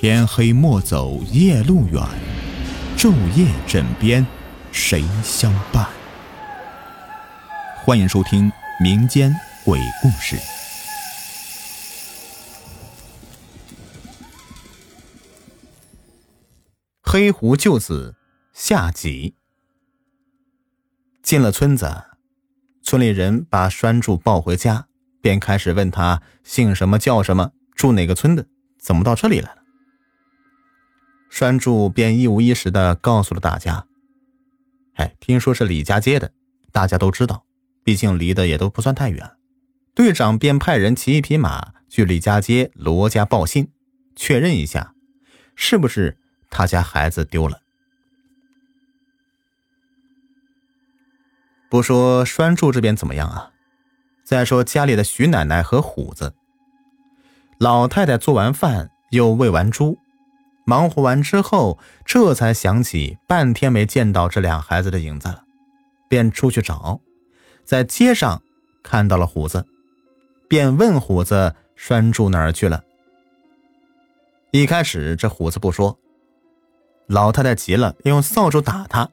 天黑莫走夜路远，昼夜枕边谁相伴？欢迎收听民间鬼故事。黑狐救子下集。进了村子，村里人把栓柱抱回家，便开始问他姓什么叫什么，住哪个村的，怎么到这里来了。栓柱便一五一十地告诉了大家，听说是李家街的，大家都知道，毕竟离得也都不算太远。队长便派人骑一匹马去李家街罗家报信，确认一下是不是他家孩子丢了。不说栓柱这边怎么样啊，再说家里的徐奶奶和虎子老太太做完饭又喂完猪，忙活完之后这才想起半天没见到这俩孩子的影子了，便出去找，在街上看到了虎子，便问虎子栓柱哪儿去了。一开始这虎子不说，老太太急了用扫帚打他，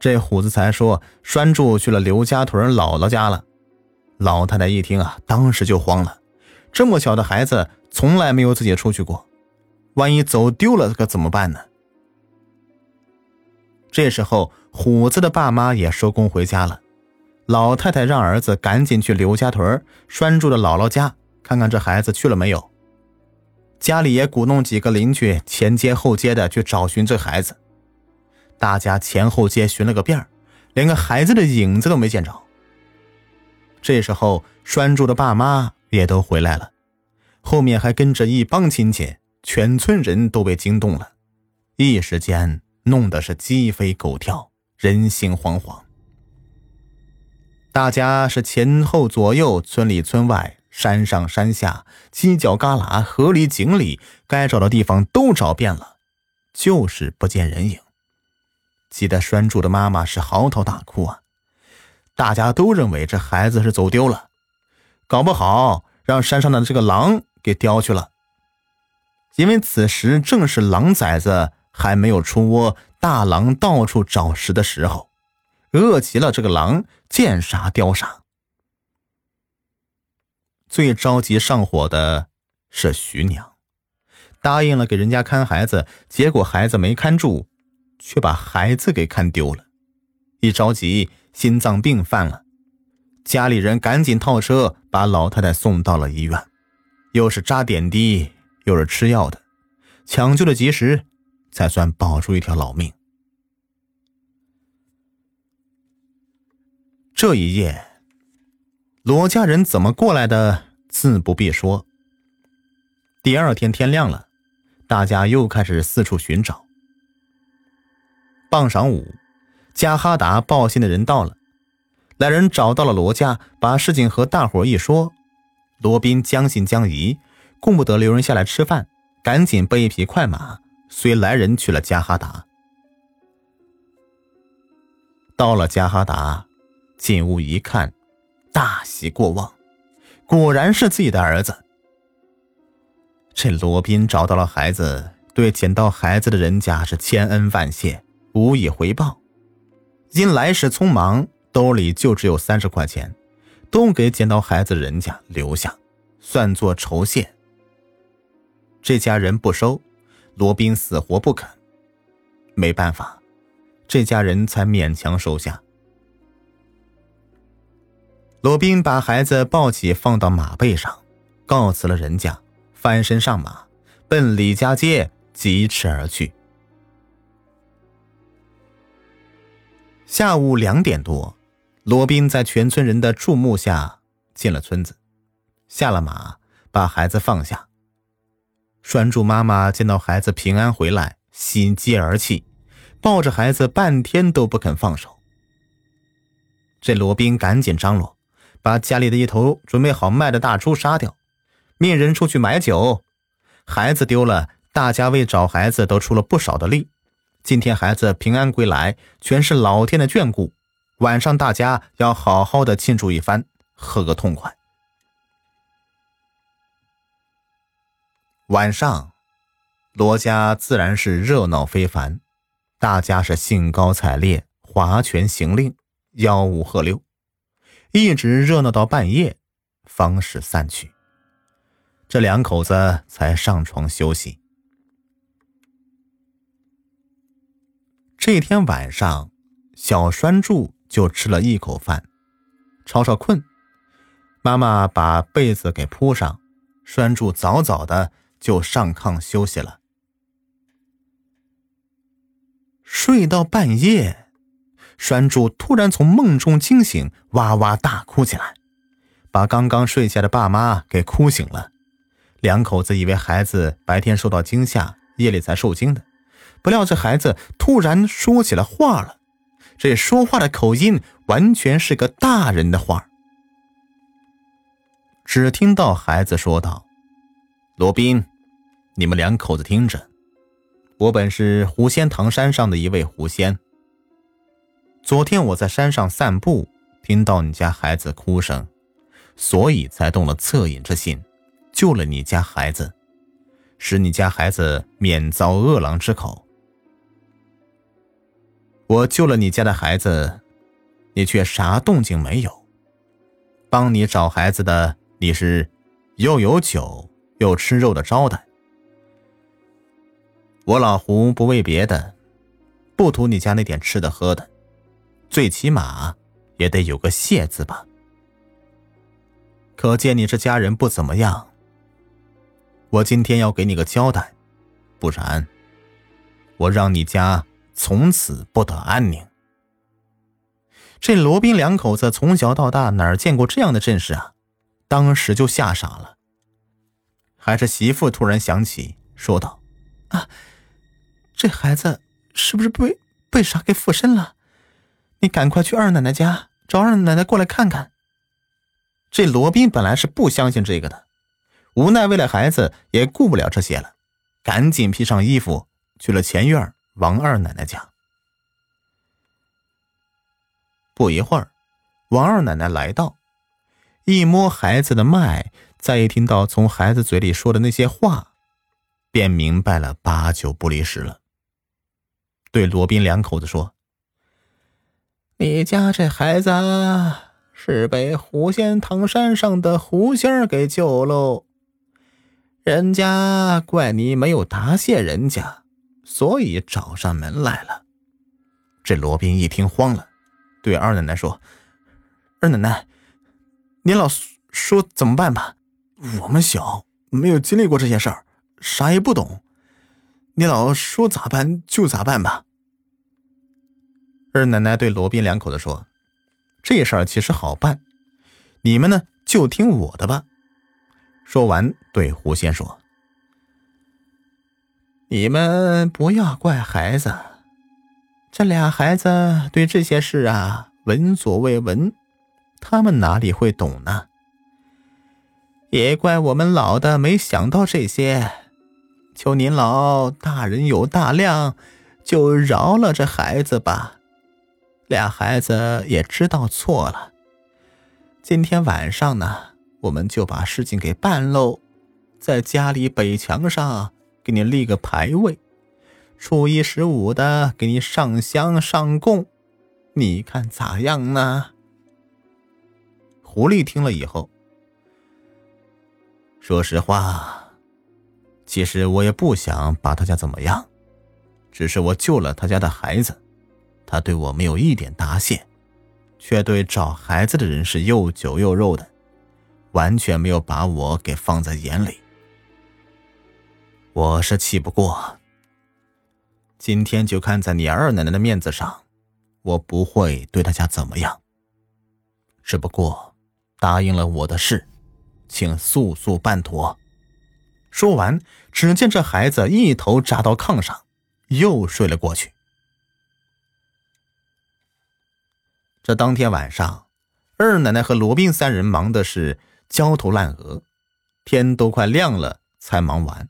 这虎子才说栓柱去了刘家屯姥姥家了。老太太一听啊，当时就慌了，这么小的孩子从来没有自己出去过，万一走丢了可怎么办呢？这时候虎子的爸妈也收工回家了，老太太让儿子赶紧去刘家屯栓柱的姥姥家看看这孩子去了没有，家里也鼓弄几个邻居前街后街的去找寻这孩子。大家前后街寻了个遍，连个孩子的影子都没见着。这时候栓柱的爸妈也都回来了，后面还跟着一帮亲戚，全村人都被惊动了，一时间弄得是鸡飞狗跳，人心惶惶。大家是前后左右，村里村外，山上山下，犄角旮旯，河里井里，该找的地方都找遍了，就是不见人影。急得栓柱的妈妈是嚎啕大哭啊，大家都认为这孩子是走丢了，搞不好让山上的这个狼给叼去了。因为此时正是狼崽子还没有出窝，大狼到处找食的时候，饿极了，这个狼见啥叼啥。最着急上火的是徐娘，答应了给人家看孩子，结果孩子没看住，却把孩子给看丢了，一着急心脏病犯了。家里人赶紧套车把老太太送到了医院，又是扎点滴又是吃药的，抢救的及时，才算保住一条老命。这一夜罗家人怎么过来的自不必说。第二天天亮了，大家又开始四处寻找。傍晌午，加哈达报信的人到了，来人找到了罗家，把事情和大伙一说，罗宾将信将疑，顾不得留人下来吃饭，赶紧备一匹快马，随来人去了加哈达。到了加哈达，进屋一看，大喜过望，果然是自己的儿子。这罗宾找到了孩子，对捡到孩子的人家是千恩万谢，无以回报。因来时匆忙，兜里就只有30块钱，都给捡到孩子人家留下，算作酬谢。这家人不收，罗宾死活不肯，没办法，这家人才勉强收下。罗宾把孩子抱起放到马背上，告辞了人家，翻身上马，奔李家街疾驰而去。下午2点多，罗宾在全村人的注目下进了村子，下了马，把孩子放下。栓柱妈妈见到孩子平安回来，喜极而泣，抱着孩子半天都不肯放手。这罗宾赶紧张罗，把家里的一头准备好卖的大猪杀掉，命人出去买酒。孩子丢了，大家为找孩子都出了不少的力。今天孩子平安归来，全是老天的眷顾，晚上大家要好好的庆祝一番，喝个痛快。晚上罗家自然是热闹非凡，大家是兴高采烈，划拳行令，吆五喝六，一直热闹到半夜方始散去。这两口子才上床休息。这天晚上，小栓柱就吃了一口饭，吵吵困，妈妈把被子给铺上，栓柱早早的就上炕休息了。睡到半夜，栓柱突然从梦中惊醒，哇哇大哭起来，把刚刚睡下的爸妈给哭醒了。两口子以为孩子白天受到惊吓，夜里才受惊的，不料这孩子突然说起了话了，这说话的口音完全是个大人的话。只听到孩子说道：“罗宾，你们两口子听着，我本是狐仙堂山上的一位狐仙。昨天我在山上散步，听到你家孩子哭声，所以才动了恻隐之心，救了你家孩子，使你家孩子免遭恶狼之口。我救了你家的孩子，你却啥动静没有。帮你找孩子的你是又有酒又吃肉的招待。我老胡不为别的，不图你家那点吃的喝的，最起码也得有个谢字吧。可见你这家人不怎么样，我今天要给你个交代，不然我让你家从此不得安宁。”这罗宾两口子从小到大哪儿见过这样的阵势啊，当时就吓傻了。还是媳妇突然想起说道：“啊，这孩子是不是被啥给附身了？你赶快去二奶奶家找二奶奶过来看看。”这罗宾本来是不相信这个的，无奈为了孩子也顾不了这些了，赶紧披上衣服去了前院王二奶奶家。不一会儿，王二奶奶来到，一摸孩子的脉，再一听到从孩子嘴里说的那些话，便明白了八九不离十了。对罗宾两口子说：“你家这孩子是被狐仙堂山上的狐仙给救喽，人家怪你没有答谢人家，所以找上门来了。”这罗宾一听慌了，对二奶奶说：“二奶奶，您老说怎么办吧，我们小没有经历过这些事儿，啥也不懂，您老说咋办就咋办吧。”二奶奶对罗宾两口子说：“这事儿其实好办，你们呢就听我的吧。”说完对狐仙说：“你们不要怪孩子，这俩孩子对这些事闻所未闻，他们哪里会懂呢？也怪我们老的没想到这些，求您老大人有大量，就饶了这孩子吧。俩孩子也知道错了，今天晚上呢，我们就把事情给办喽，在家里北墙上给你立个牌位，初一、15的给你上香上供，你看咋样呢？”狐狸听了以后说：“实话，其实我也不想把他家怎么样，只是我救了他家的孩子，他对我没有一点答谢，却对找孩子的人是又酒又肉的，完全没有把我给放在眼里，我是气不过。今天就看在你二奶奶的面子上，我不会对他家怎么样，只不过答应了我的事，请速速办妥。”说完，只见这孩子一头扎到炕上，又睡了过去。这当天晚上，二奶奶和罗宾三人忙的是焦头烂额，天都快亮了才忙完。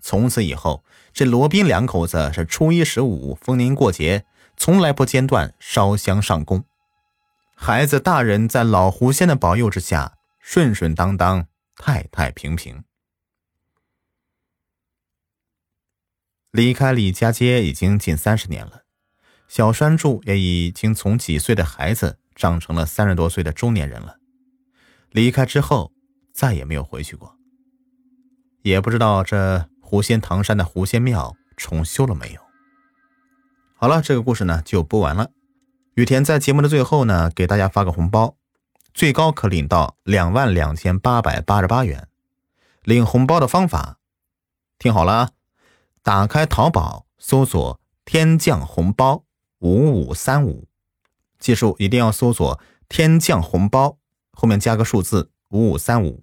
从此以后，这罗宾两口子是初一、15逢年过节从来不间断烧香上供，孩子大人在老狐仙的保佑之下，顺顺当当，太太平平。离开李家街已经近30年了，小栓柱也已经从几岁的孩子长成了30多岁的中年人了。离开之后再也没有回去过，也不知道这狐仙唐山的狐仙庙重修了没有。好了，这个故事呢就播完了。雨田在节目的最后呢给大家发个红包，最高可领到22,888元。领红包的方法听好了啊，打开淘宝搜索天降红包5535，记住一定要搜索天降红包后面加个数字5535，